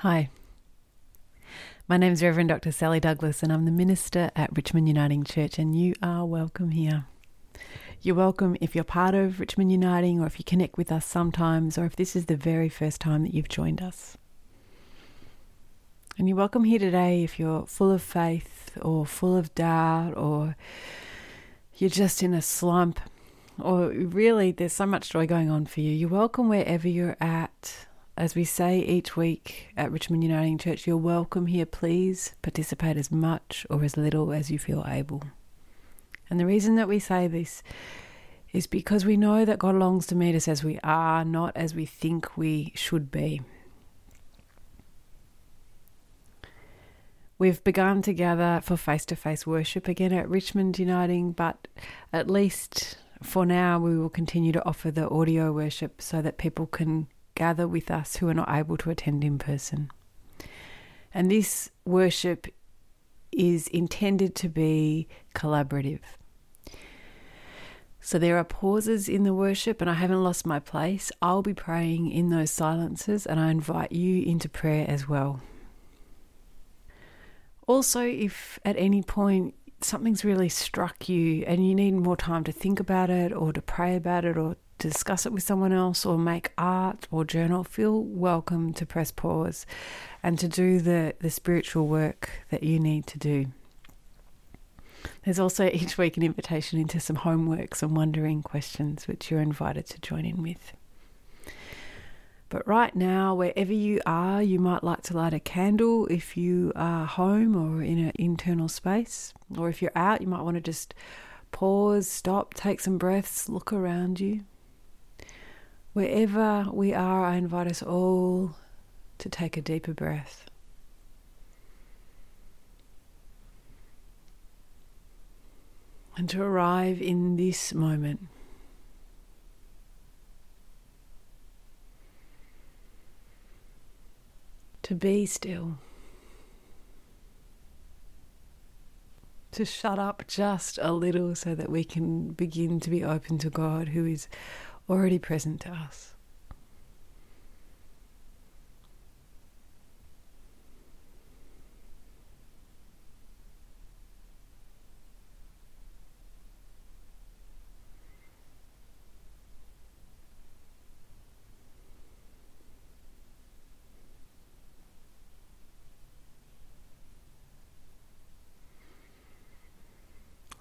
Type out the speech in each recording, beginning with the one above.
Hi, my name is Reverend Dr. Sally Douglas and I'm the minister at Richmond Uniting Church, and you are welcome here. You're welcome if you're part of Richmond Uniting, or if you connect with us sometimes, or if this is the very first time that you've joined us. And you're welcome here today if you're full of faith or full of doubt, or you're just in a slump, or really there's so much joy going on for you. You're welcome wherever you're at. As we say each week at Richmond Uniting Church, you're welcome here. Please participate as much or as little as you feel able. And the reason that we say this is because we know that God longs to meet us as we are, not as we think we should be. We've begun to gather for face-to-face worship again at Richmond Uniting, but at least for now we will continue to offer the audio worship so that people can gather with us who are not able to attend in person. And this worship is intended to be collaborative. So there are pauses in the worship, and I haven't lost my place. I'll be praying in those silences, and I invite you into prayer as well. Also, if at any point something's really struck you and you need more time to think about it or to pray about it or discuss it with someone else or make art or journal, feel welcome to press pause and to do the spiritual work that you need to do. There's also each week an invitation into some homeworks and wondering questions which you're invited to join in with. But right now, wherever you are, you might like to light a candle if you are home or in an internal space, or if you're out, you might want to just pause, stop, take some breaths, look around you. Wherever we are, I invite us all to take a deeper breath. And to arrive in this moment. To be still. To shut up just a little so that we can begin to be open to God, who is already present to us.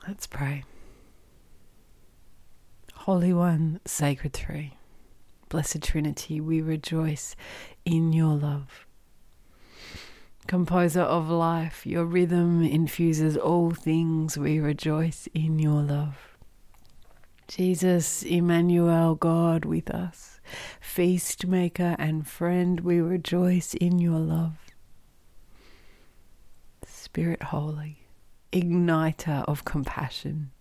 Let's pray. Holy One, Sacred Three, Blessed Trinity, we rejoice in your love. Composer of life, your rhythm infuses all things, we rejoice in your love. Jesus, Emmanuel, God with us, feast maker and friend, we rejoice in your love. Spirit Holy, igniter of compassion,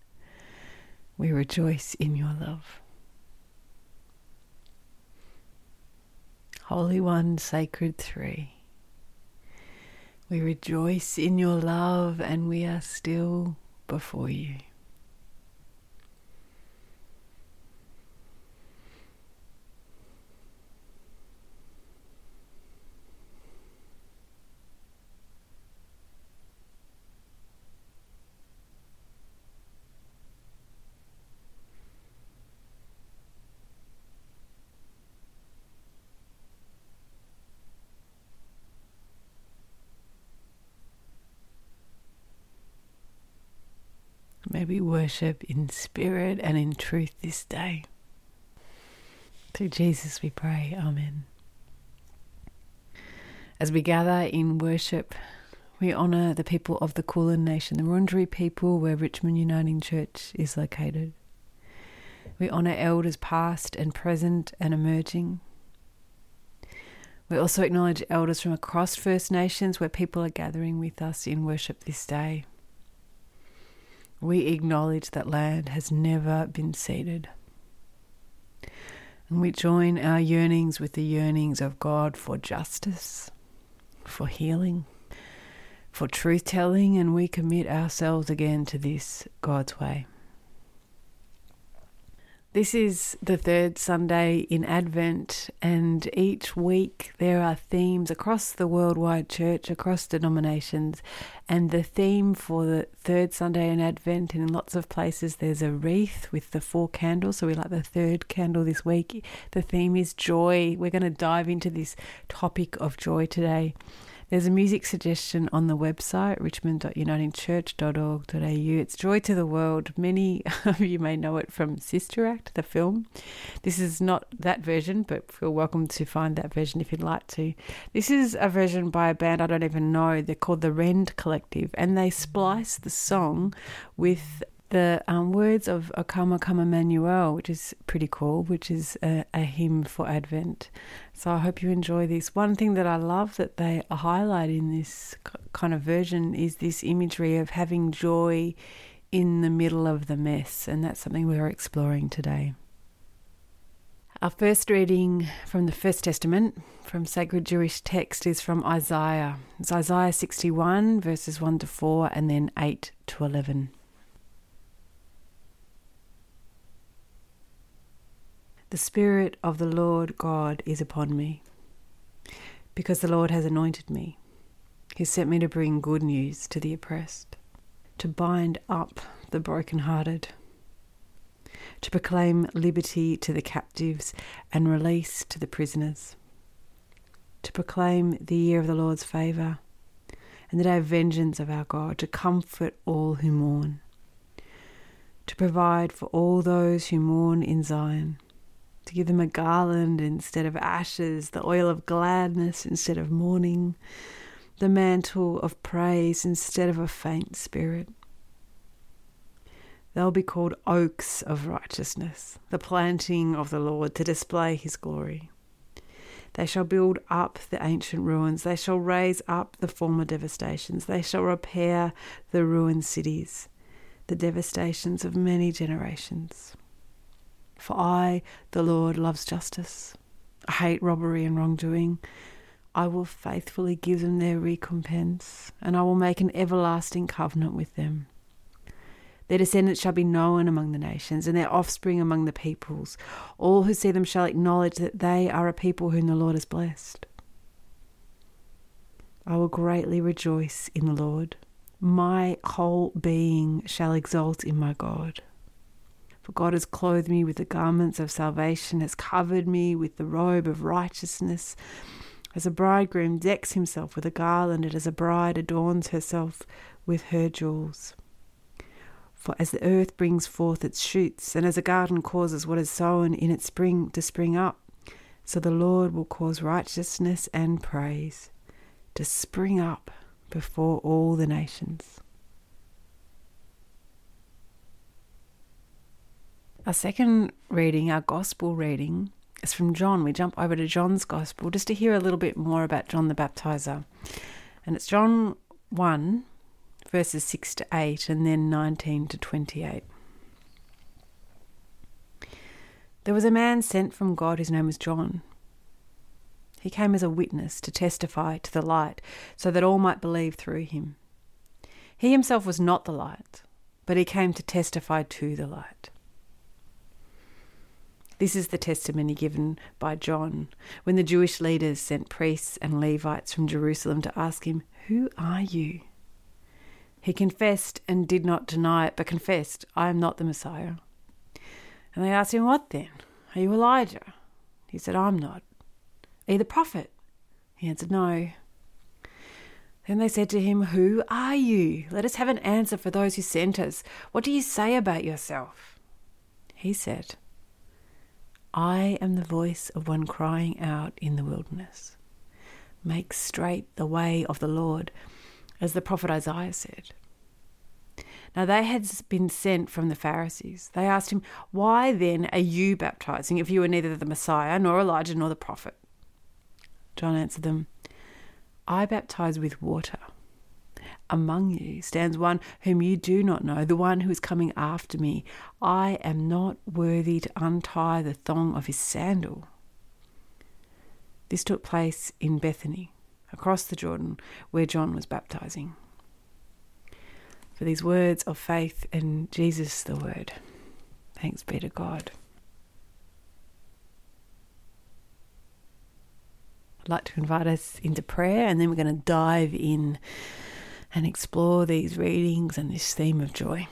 we rejoice in your love. Holy One, Sacred Three, we rejoice in your love, and we are still before you. May we worship in spirit and in truth this day. Through Jesus we pray. Amen. As we gather in worship, we honour the people of the Kulin Nation, the Wurundjeri people where Richmond Uniting Church is located. We honour elders past and present and emerging. We also acknowledge elders from across First Nations where people are gathering with us in worship this day. We acknowledge that land has never been ceded. And we join our yearnings with the yearnings of God for justice, for healing, for truth-telling, and we commit ourselves again to this God's way. This is the third Sunday in Advent, and each week there are themes across the worldwide church, across denominations, and the theme for the third Sunday in Advent, and in lots of places there's a wreath with the four candles, so we light the third candle this week. The theme is joy. We're going to dive into this topic of joy today. There's a music suggestion on the website, richmond.unitingchurch.org.au. It's Joy to the World. Many of you may know it from Sister Act, the film. This is not that version, but feel welcome to find that version if you'd like to. This is a version by a band I don't even know. They're called the Rend Collective, and they splice the song with the words of O Come, O Come Emmanuel, which is pretty cool, which is a hymn for Advent. So I hope you enjoy this. One thing that I love that they highlight in this kind of version is this imagery of having joy in the middle of the mess, and that's something we're exploring today. Our first reading from the First Testament, from sacred Jewish text, is from Isaiah. It's Isaiah 61, verses 1 to 4, and then 8 to 11. The Spirit of the Lord God is upon me, because the Lord has anointed me. He sent me to bring good news to the oppressed, to bind up the brokenhearted, to proclaim liberty to the captives and release to the prisoners, to proclaim the year of the Lord's favour and the day of vengeance of our God, to comfort all who mourn, to provide for all those who mourn in Zion, to give them a garland instead of ashes, the oil of gladness instead of mourning, the mantle of praise instead of a faint spirit. They'll be called oaks of righteousness, the planting of the Lord to display his glory. They shall build up the ancient ruins. They shall raise up the former devastations. They shall repair the ruined cities, the devastations of many generations. For I, the Lord, loves justice. I hate robbery and wrongdoing. I will faithfully give them their recompense, and I will make an everlasting covenant with them. Their descendants shall be known among the nations, and their offspring among the peoples. All who see them shall acknowledge that they are a people whom the Lord has blessed. I will greatly rejoice in the Lord. My whole being shall exult in my God. God has clothed me with the garments of salvation, has covered me with the robe of righteousness. As a bridegroom decks himself with a garland, and as a bride adorns herself with her jewels. For as the earth brings forth its shoots, and as a garden causes what is sown in its spring to spring up, so the Lord will cause righteousness and praise to spring up before all the nations. Our second reading, our gospel reading, is from John. We jump over to John's gospel just to hear a little bit more about John the Baptizer. And it's John 1, verses 6 to 8, and then 19 to 28. There was a man sent from God whose name was John. He came as a witness to testify to the light, so that all might believe through him. He himself was not the light, but he came to testify to the light. This is the testimony given by John when the Jewish leaders sent priests and Levites from Jerusalem to ask him, "Who are you?" He confessed and did not deny it, but confessed, "I am not the Messiah." And they asked him, "What then? Are you Elijah?" He said, "I'm not." "Are you the prophet?" He answered, "No." Then they said to him, "Who are you? Let us have an answer for those who sent us. What do you say about yourself?" He said, "I am the voice of one crying out in the wilderness. Make straight the way of the Lord," as the prophet Isaiah said. Now they had been sent from the Pharisees. They asked him, "Why then are you baptizing if you are neither the Messiah nor Elijah nor the prophet?" John answered them, "I baptize with water. Among you stands one whom you do not know, the one who is coming after me. I am not worthy to untie the thong of his sandal." This took place in Bethany, across the Jordan, where John was baptizing. For these words of faith in Jesus the Word. Thanks be to God. I'd like to invite us into prayer, and then we're going to dive in and explore these readings and this theme of joy.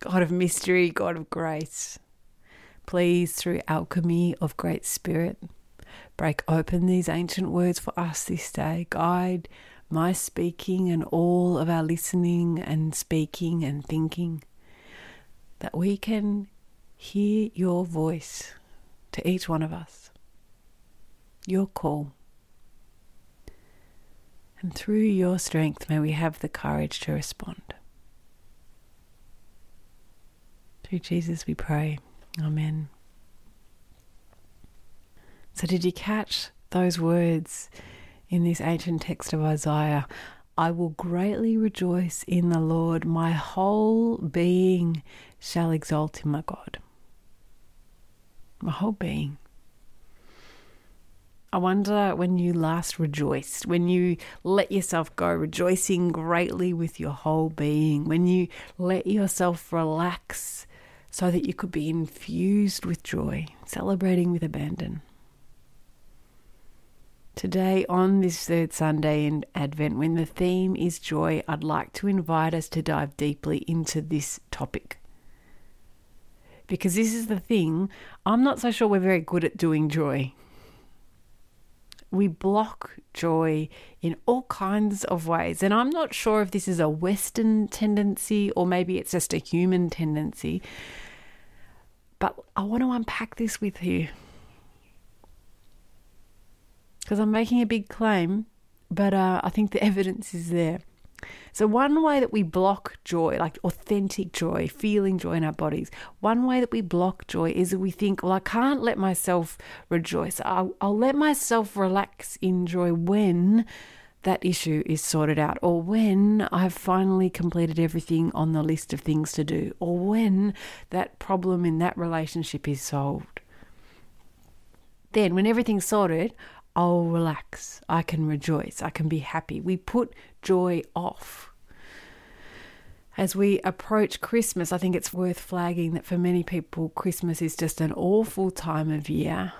God of mystery, God of grace, please, through alchemy of great spirit, break open these ancient words for us this day. Guide my speaking and all of our listening and speaking and thinking, that we can hear your voice to each one of us, your call. And through your strength, may we have the courage to respond. Through Jesus we pray. Amen. So did you catch those words in this ancient text of Isaiah? I will greatly rejoice in the Lord. My whole being shall exult in my God. My whole being. I wonder when you last rejoiced, when you let yourself go, rejoicing greatly with your whole being, when you let yourself relax so that you could be infused with joy, celebrating with abandon. Today, on this third Sunday in Advent, when the theme is joy, I'd like to invite us to dive deeply into this topic. Because this is the thing, I'm not so sure we're very good at doing joy. We block joy in all kinds of ways. And I'm not sure if this is a Western tendency or maybe it's just a human tendency. But I want to unpack this with you. Because I'm making a big claim, but I think the evidence is there. So one way that we block joy, like authentic joy, feeling joy in our bodies, one way that we block joy is that we think, well, I can't let myself rejoice. I'll let myself relax in joy when that issue is sorted out, or when I've finally completed everything on the list of things to do, or when that problem in that relationship is solved. Then when everything's sorted, I'll relax. I can rejoice. I can be happy. We put joy off. As we approach Christmas, I think it's worth flagging that for many people, Christmas is just an awful time of year.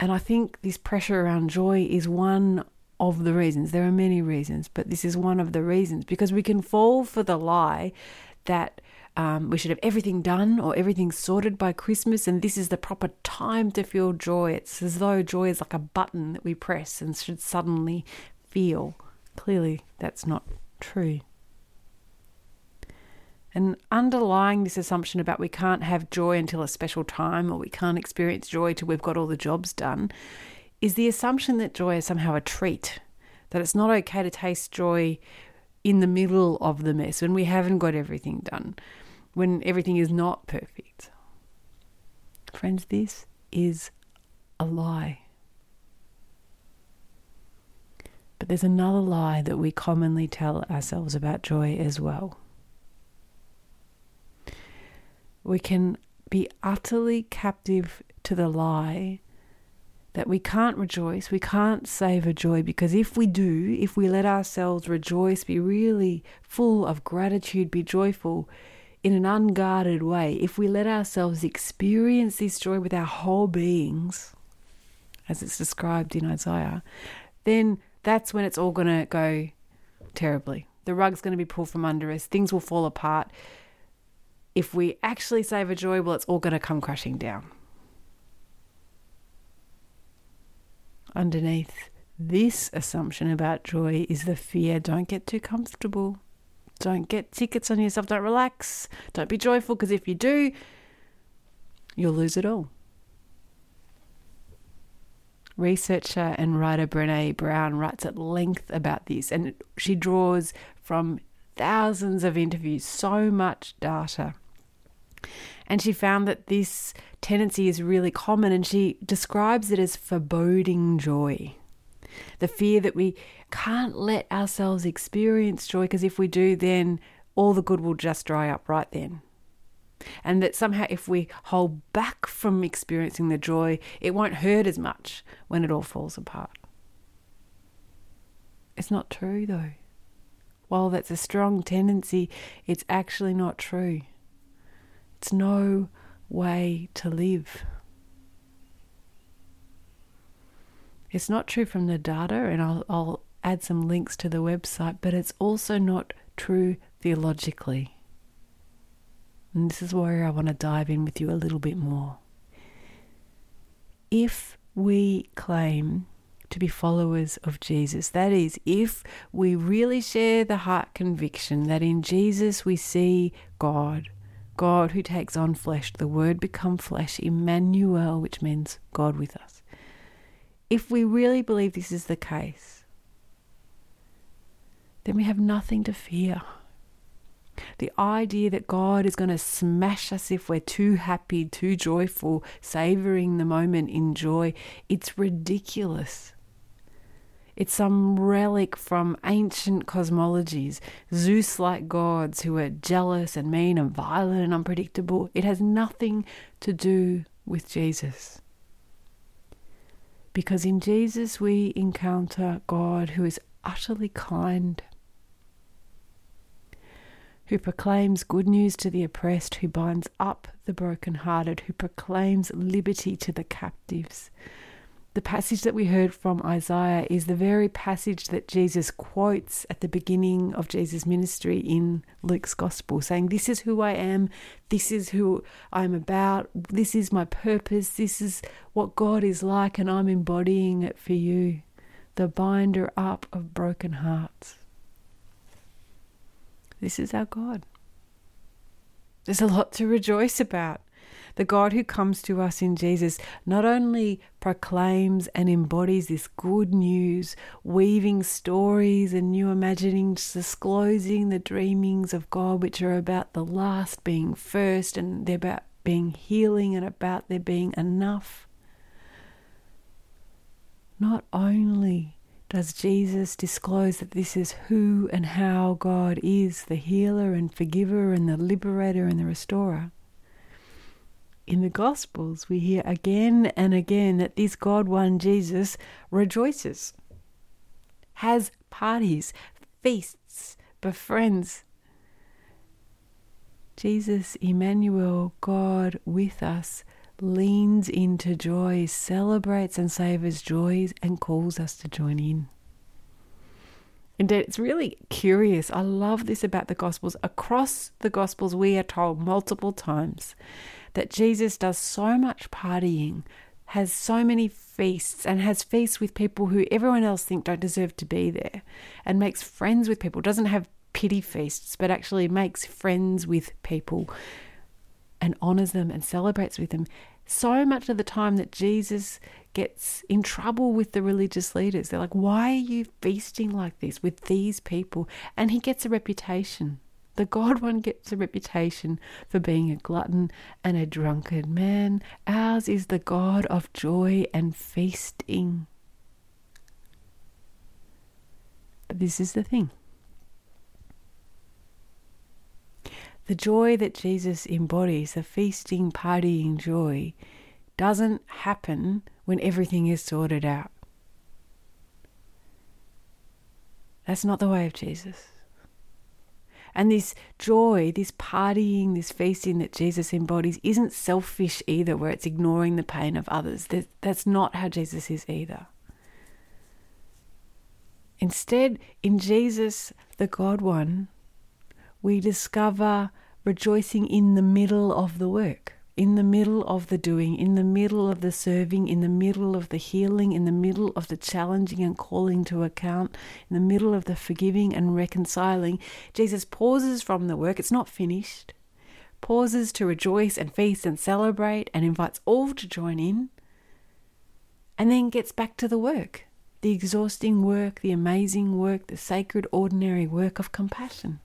And I think this pressure around joy is one of the reasons. There are many reasons, but this is one of the reasons, because we can fall for the lie that we should have everything done or everything sorted by Christmas, and this is the proper time to feel joy. It's as though joy is like a button that we press and should suddenly feel. Clearly, that's not true. And underlying this assumption about we can't have joy until a special time, or we can't experience joy till we've got all the jobs done, is the assumption that joy is somehow a treat, that it's not okay to taste joy in the middle of the mess, when we haven't got everything done, when everything is not perfect. Friends, this is a lie. But there's another lie that we commonly tell ourselves about joy as well. We can be utterly captive to the lie that we can't rejoice, we can't savour joy, because if we do, if we let ourselves rejoice, be really full of gratitude, be joyful in an unguarded way, if we let ourselves experience this joy with our whole beings, as it's described in Isaiah, then that's when it's all going to go terribly. The rug's going to be pulled from under us, things will fall apart. If we actually savour joy, well, it's all going to come crashing down. Underneath this assumption about joy is the fear, don't get too comfortable, don't get tickets on yourself, don't relax, don't be joyful, because if you do, you'll lose it all. Researcher and writer Brené Brown writes at length about this, and she draws from thousands of interviews, so much data. And she found that this tendency is really common, and she describes it as foreboding joy. The fear that we can't let ourselves experience joy, because if we do, then all the good will just dry up right then. And that somehow if we hold back from experiencing the joy, it won't hurt as much when it all falls apart. It's not true though. While that's a strong tendency, it's actually not true. It's no way to live. It's not true from the data, and I'll add some links to the website, but it's also not true theologically. And this is where I want to dive in with you a little bit more. If we claim to be followers of Jesus, that is, if we really share the heart conviction that in Jesus we see God who takes on flesh, the Word become flesh, Emmanuel, which means God with us. If we really believe this is the case, then we have nothing to fear. The idea that God is going to smash us if we're too happy, too joyful, savoring the moment in joy, it's ridiculous. It's some relic from ancient cosmologies, Zeus-like gods who are jealous and mean and violent and unpredictable. It has nothing to do with Jesus. Because in Jesus we encounter God who is utterly kind, who proclaims good news to the oppressed, who binds up the brokenhearted, who proclaims liberty to the captives. The passage that we heard from Isaiah is the very passage that Jesus quotes at the beginning of Jesus' ministry in Luke's gospel, saying, "This is who I am, this is who I'm about, this is my purpose, this is what God is like, and I'm embodying it for you, the binder up of broken hearts." This is our God. There's a lot to rejoice about. The God who comes to us in Jesus not only proclaims and embodies this good news, weaving stories and new imaginings, disclosing the dreamings of God, which are about the last being first, and they're about being healing and about there being enough. Not only does Jesus disclose that this is who and how God is, the healer and forgiver and the liberator and the restorer. In the Gospels, we hear again and again that this God one Jesus rejoices, has parties, feasts, befriends. Jesus, Emmanuel, God with us, leans into joy, celebrates and savours joys, and calls us to join in. And it's really curious. I love this about the Gospels. Across the Gospels, we are told multiple times that Jesus does so much partying, has so many feasts, and has feasts with people who everyone else thinks don't deserve to be there, and makes friends with people, doesn't have pity feasts, but actually makes friends with people and honours them and celebrates with them. So much of the time that Jesus gets in trouble with the religious leaders. They're like, why are you feasting like this with these people? And he gets a reputation. The God one gets a reputation for being a glutton and a drunkard man. Ours is the God of joy and feasting. But this is the thing. The joy that Jesus embodies, the feasting, partying joy, doesn't happen when everything is sorted out. That's not the way of Jesus. And this joy, this partying, this feasting that Jesus embodies isn't selfish either, where it's ignoring the pain of others. That's not how Jesus is either. Instead, in Jesus, the God one, we discover rejoicing in the middle of the work, in the middle of the doing, in the middle of the serving, in the middle of the healing, in the middle of the challenging and calling to account, in the middle of the forgiving and reconciling. Jesus pauses from the work, it's not finished, pauses to rejoice and feast and celebrate and invites all to join in, and then gets back to the work, the exhausting work, the amazing work, the sacred, ordinary work of compassion.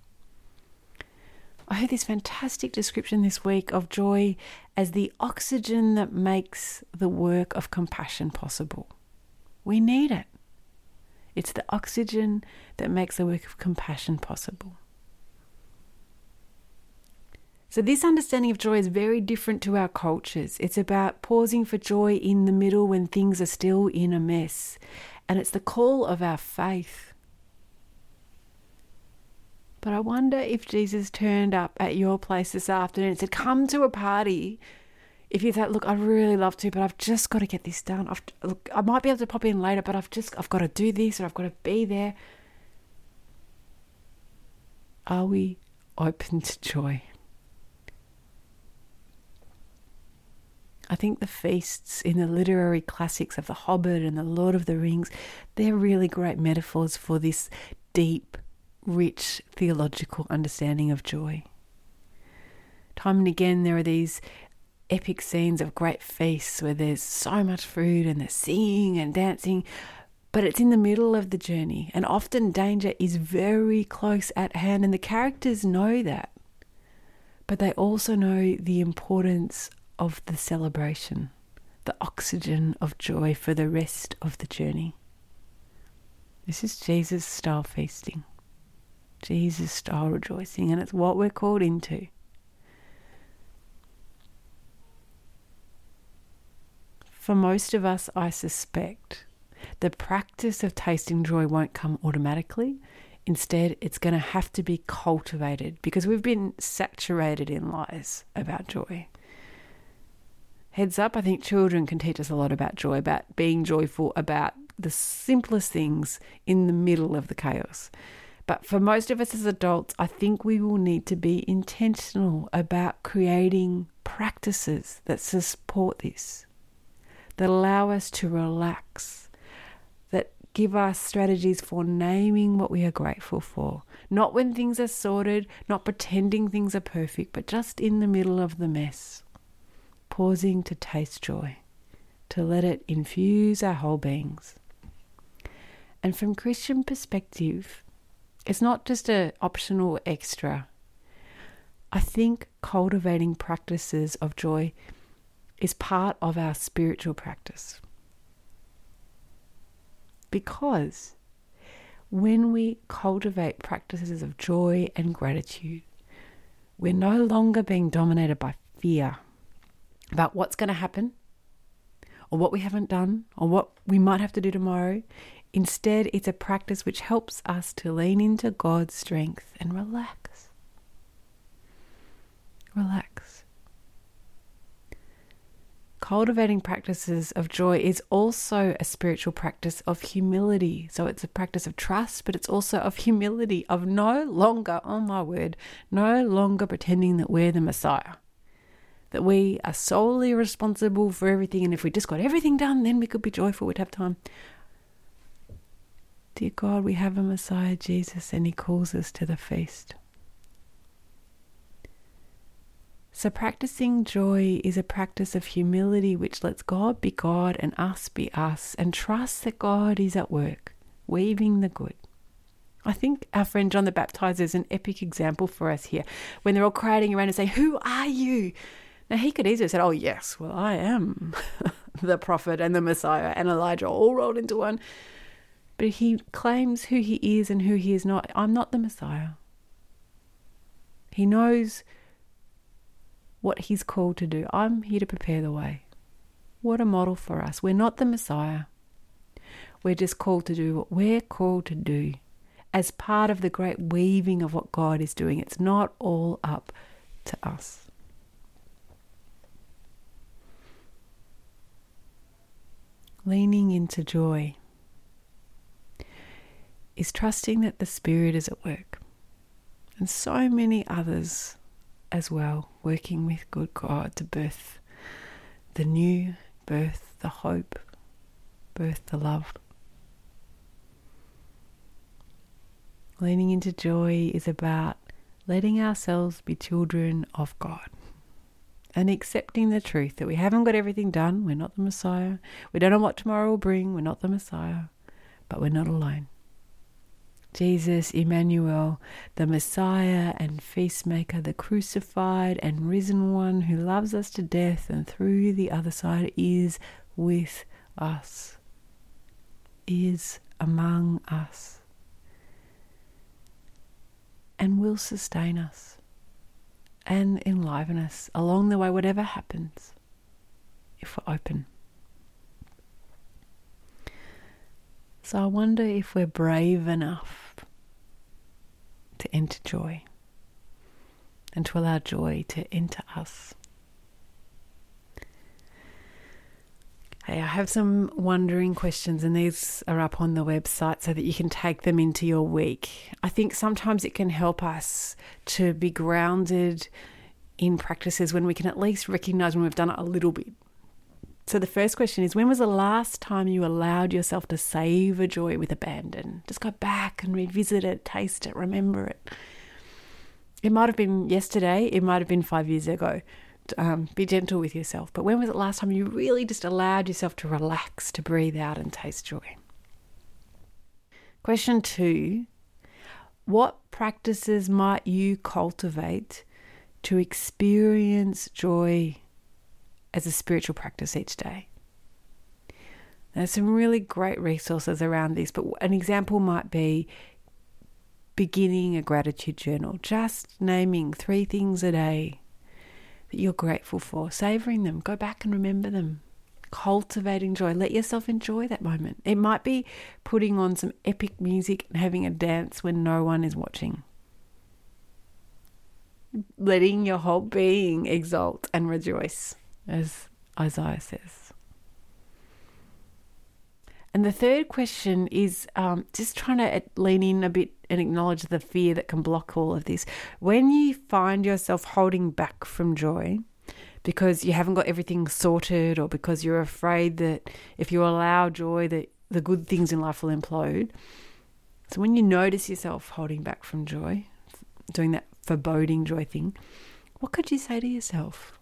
I heard this fantastic description this week of joy as the oxygen that makes the work of compassion possible. We need it. It's the oxygen that makes the work of compassion possible. So this understanding of joy is very different to our cultures. It's about pausing for joy in the middle when things are still in a mess. And it's the call of our faith. But I wonder if Jesus turned up at your place this afternoon and said, come to a party if you thought, look, I really love to, but I've just got to get this done. Look, I might be able to pop in later, but I've got to do this, or I've got to be there. Are we open to joy? I think the feasts in the literary classics of The Hobbit and The Lord of the Rings, they're really great metaphors for this deep, rich theological understanding of joy. Time and again, there are these epic scenes of great feasts where there's so much food and they're singing and dancing, but it's in the middle of the journey, and often danger is very close at hand, and the characters know that, but they also know the importance of the celebration, the oxygen of joy for the rest of the journey. This is Jesus style feasting, Jesus style rejoicing, and it's what we're called into. For most of us, I suspect, the practice of tasting joy won't come automatically. Instead, it's going to have to be cultivated, because we've been saturated in lies about joy. Heads up, I think children can teach us a lot about joy, about being joyful, about the simplest things in the middle of the chaos. But for most of us as adults, I think we will need to be intentional about creating practices that support this, that allow us to relax, that give us strategies for naming what we are grateful for. Not when things are sorted, not pretending things are perfect, but just in the middle of the mess. Pausing to taste joy, to let it infuse our whole beings. And from Christian perspective, it's not just an optional extra. I think cultivating practices of joy is part of our spiritual practice. Because when we cultivate practices of joy and gratitude, we're no longer being dominated by fear about what's going to happen, or what we haven't done, or what we might have to do tomorrow. Instead, it's a practice which helps us to lean into God's strength and relax. Relax. Cultivating practices of joy is also a spiritual practice of humility. So it's a practice of trust, but it's also of humility, of no longer, oh my word, no longer pretending that we're the Messiah, that we are solely responsible for everything, and if we just got everything done, then we could be joyful, we'd have time. Dear God, we have a Messiah, Jesus, and he calls us to the feast. So practicing joy is a practice of humility which lets God be God and us be us, and trust that God is at work, weaving the good. I think our friend John the Baptizer is an epic example for us here, when they're all crowding around and saying, "Who are you?" Now he could easily have said, "Oh yes, well I am the prophet and the Messiah and Elijah all rolled into one." But he claims who he is and who he is not. I'm not the Messiah. He knows what he's called to do. I'm here to prepare the way. What a model for us. We're not the Messiah. We're just called to do what we're called to do as part of the great weaving of what God is doing. It's not all up to us. Leaning into joy is trusting that the Spirit is at work, and so many others as well, working with good God to birth the new, birth the hope, birth the love. Leaning into joy is about letting ourselves be children of God and accepting the truth that we haven't got everything done, we're not the Messiah, we don't know what tomorrow will bring, we're not the Messiah, but we're not alone. Jesus, Emmanuel, the Messiah and Feastmaker, the crucified and risen one who loves us to death and through the other side, is with us, is among us, and will sustain us and enliven us along the way, whatever happens, if we're open. So I wonder if we're brave enough to enter joy and to allow joy to enter us. Hey, I have some wondering questions, and these are up on the website so that you can take them into your week. I think sometimes it can help us to be grounded in practices when we can at least recognise when we've done it a little bit. So the first question is, when was the last time you allowed yourself to savour joy with abandon? Just go back and revisit it, taste it, remember it. It might have been yesterday. It might have been 5 years ago. Be gentle with yourself. But when was the last time you really just allowed yourself to relax, to breathe out and taste joy? Question 2, what practices might you cultivate to experience joy as a spiritual practice each day? There's some really great resources around this, but an example might be beginning a gratitude journal, just naming 3 things a day that you're grateful for, savouring them, go back and remember them, cultivating joy. Let yourself enjoy that moment. It might be putting on some epic music and having a dance when no one is watching. Letting your whole being exult and rejoice, as Isaiah says. And the third question is just trying to lean in a bit and acknowledge the fear that can block all of this. When you find yourself holding back from joy because you haven't got everything sorted, or because you're afraid that if you allow joy that the good things in life will implode. So when you notice yourself holding back from joy, doing that foreboding joy thing, what could you say to yourself?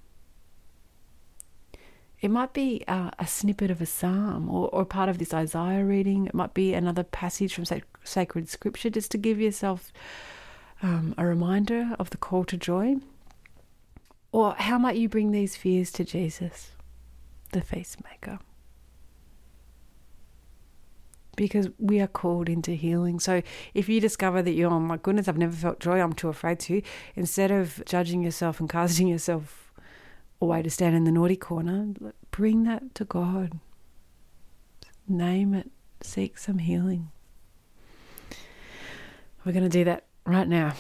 It might be a snippet of a psalm or part of this Isaiah reading. It might be another passage from sacred scripture, just to give yourself a reminder of the call to joy. Or how might you bring these fears to Jesus, the peacemaker? Because we are called into healing. So if you discover that you're, oh my goodness, I've never felt joy, I'm too afraid to, instead of judging yourself and casting yourself away to stand in the naughty corner, bring that to God. Name it. Seek some healing. We're going to do that right now.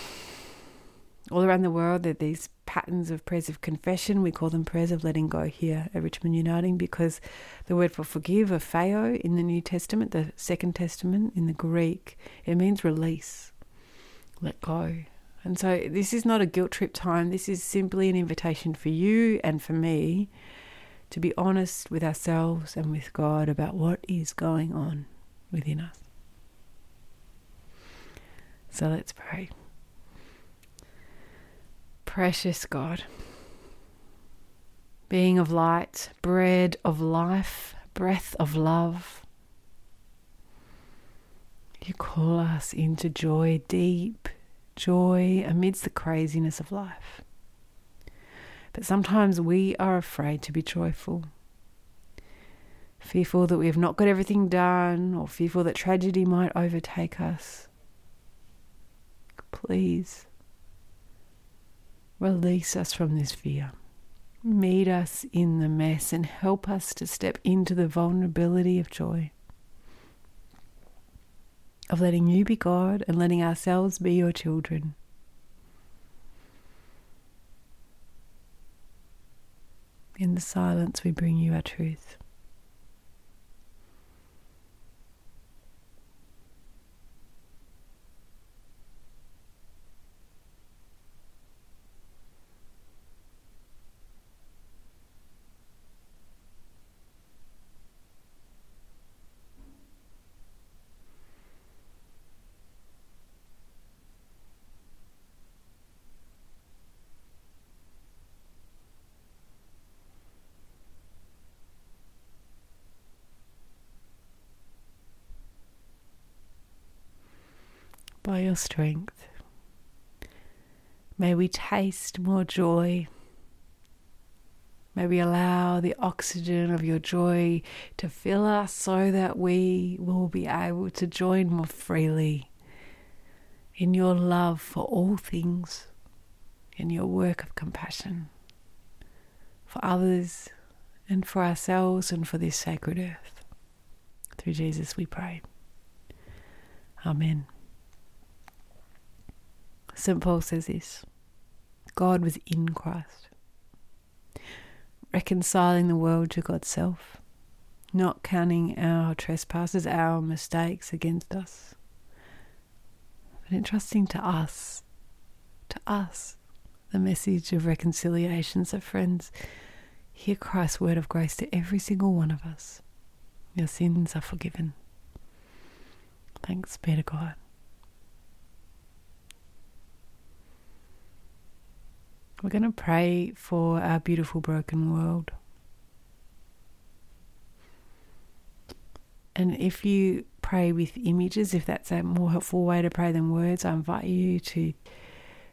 All around the world, there are these patterns of prayers of confession. We call them prayers of letting go here at Richmond Uniting, because the word for forgive, apheo, in the New Testament, the Second Testament in the Greek, it means release, let go. And so this is not a guilt trip time. This is simply an invitation for you and for me to be honest with ourselves and with God about what is going on within us. So let's pray. Precious God, being of light, bread of life, breath of love, you call us into joy, deep joy amidst the craziness of life. But sometimes we are afraid to be joyful, fearful that we have not got everything done, or fearful that tragedy might overtake us. Please release us from this fear. Meet us in the mess and help us to step into the vulnerability of joy, of letting you be God and letting ourselves be your children. In the silence, we bring you our truth. By your strength, may we taste more joy. May we allow the oxygen of your joy to fill us so that we will be able to join more freely in your love for all things, in your work of compassion for others and for ourselves and for this sacred earth. Through Jesus we pray. Amen. St. Paul says this: God was in Christ, reconciling the world to God's self, not counting our trespasses, our mistakes against us, but entrusting to us, the message of reconciliation. So friends, hear Christ's word of grace to every single one of us. Your sins are forgiven. Thanks be to God. We're going to pray for our beautiful broken world. And if you pray with images, if that's a more helpful way to pray than words, I invite you to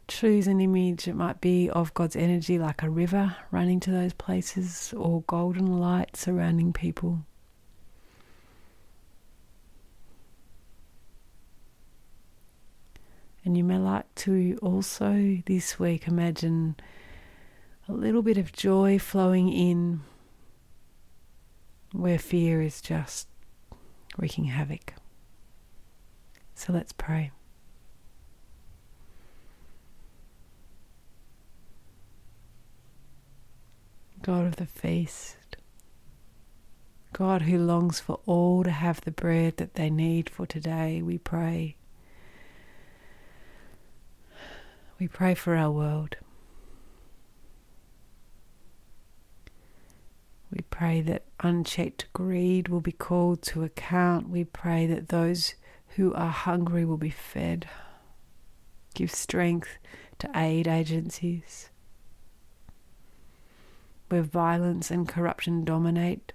choose an image. It might be of God's energy, like a river running to those places, or golden light surrounding people. And you may like to also this week imagine a little bit of joy flowing in where fear is just wreaking havoc. So let's pray. God of the feast, God who longs for all to have the bread that they need for today, we pray. We pray for our world. We pray that unchecked greed will be called to account. We pray that those who are hungry will be fed. Give strength to aid agencies. Where violence and corruption dominate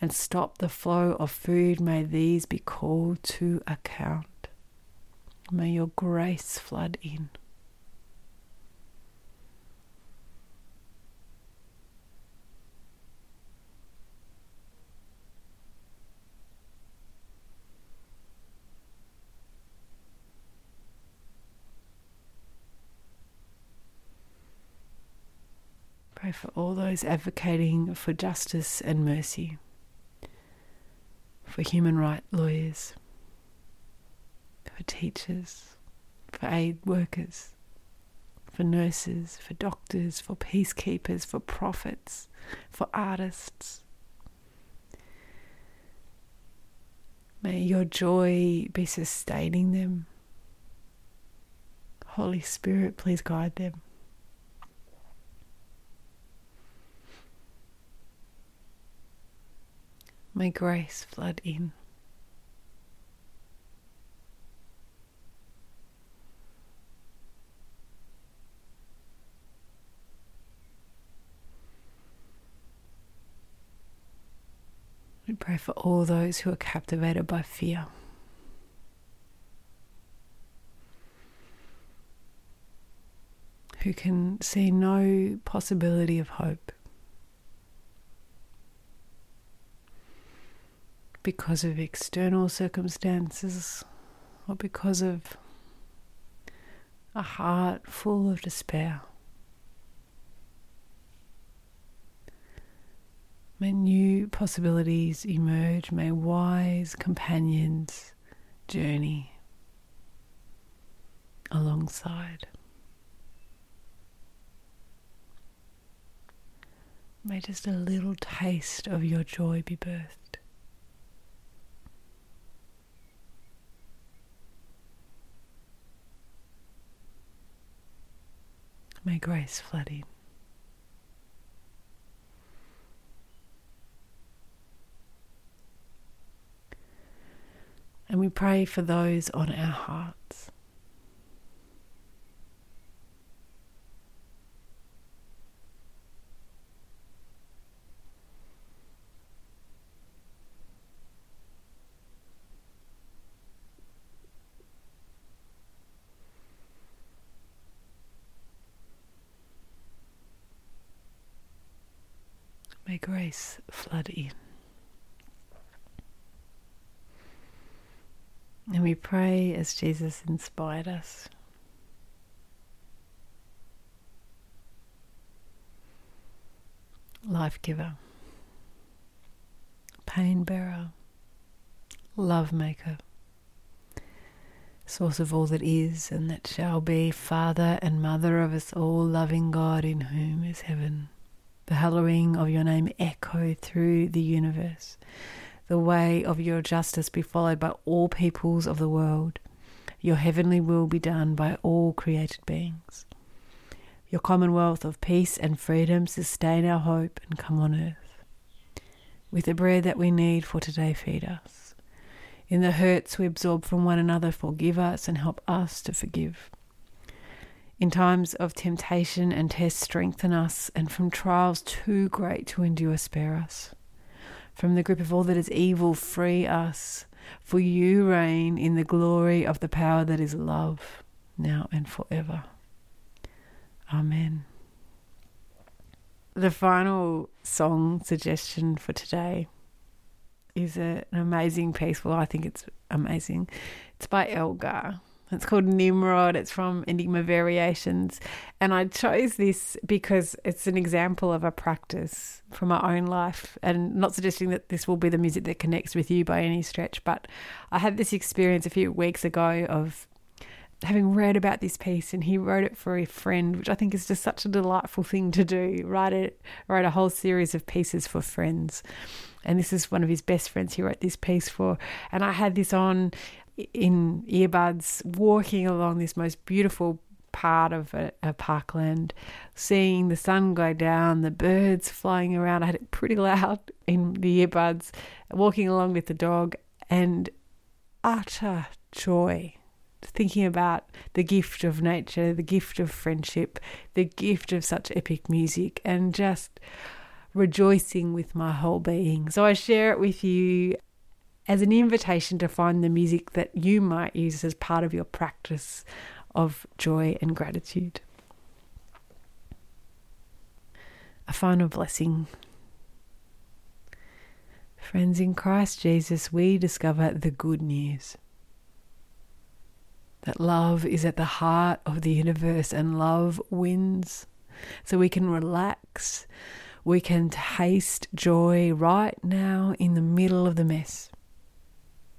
and stop the flow of food, may these be called to account. May your grace flood in. Pray for all those advocating for justice and mercy, for human rights lawyers, for teachers, for aid workers, for nurses, for doctors, for peacekeepers, for prophets, for artists. May your joy be sustaining them. Holy Spirit, please guide them. May grace flood in. We pray for all those who are captivated by fear. Who can see no possibility of hope. Because of external circumstances, or because of a heart full of despair. May new possibilities emerge, may wise companions journey alongside. May just a little taste of your joy be birthed. May grace flood in. And we pray for those on our hearts. May grace flood in. And we pray as Jesus inspired us. Life giver, pain bearer, love maker, source of all that is and that shall be, Father and Mother of us all, loving God in whom is heaven, the hallowing of your name echo through the universe. The way of your justice be followed by all peoples of the world. Your heavenly will be done by all created beings. Your commonwealth of peace and freedom sustain our hope and come on earth. With the bread that we need for today, feed us. In the hurts we absorb from one another, forgive us and help us to forgive. In times of temptation and test, strengthen us, and from trials too great to endure, spare us. From the grip of all that is evil, free us, for you reign in the glory of the power that is love, now and forever. Amen. The final song suggestion for today is an amazing piece. Well, I think it's amazing. It's by Elgar. It's called Nimrod. It's from Enigma Variations. And I chose this because it's an example of a practice from my own life, and not suggesting that this will be the music that connects with you by any stretch, but I had this experience a few weeks ago of having read about this piece, and he wrote it for a friend, which I think is just such a delightful thing to do. Write a whole series of pieces for friends. And this is one of his best friends he wrote this piece for. And I had this on in earbuds, walking along this most beautiful part of a parkland, seeing the sun go down, the birds flying around. I had it pretty loud in the earbuds, walking along with the dog, and utter joy, thinking about the gift of nature, the gift of friendship, the gift of such epic music, and just rejoicing with my whole being. So I share it with you as an invitation to find the music that you might use as part of your practice of joy and gratitude. A final blessing. Friends, in Christ Jesus, we discover the good news. That love is at the heart of the universe, and love wins. So we can relax, we can taste joy right now in the middle of the mess.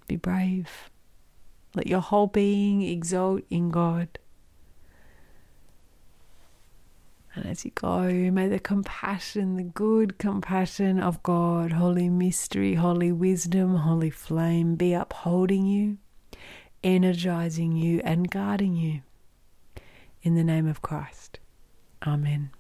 Be brave. Let your whole being exult in God. And as you go, may the compassion, the good compassion of God, holy mystery, holy wisdom, holy flame, be upholding you, energizing you, and guarding you. In the name of Christ. Amen.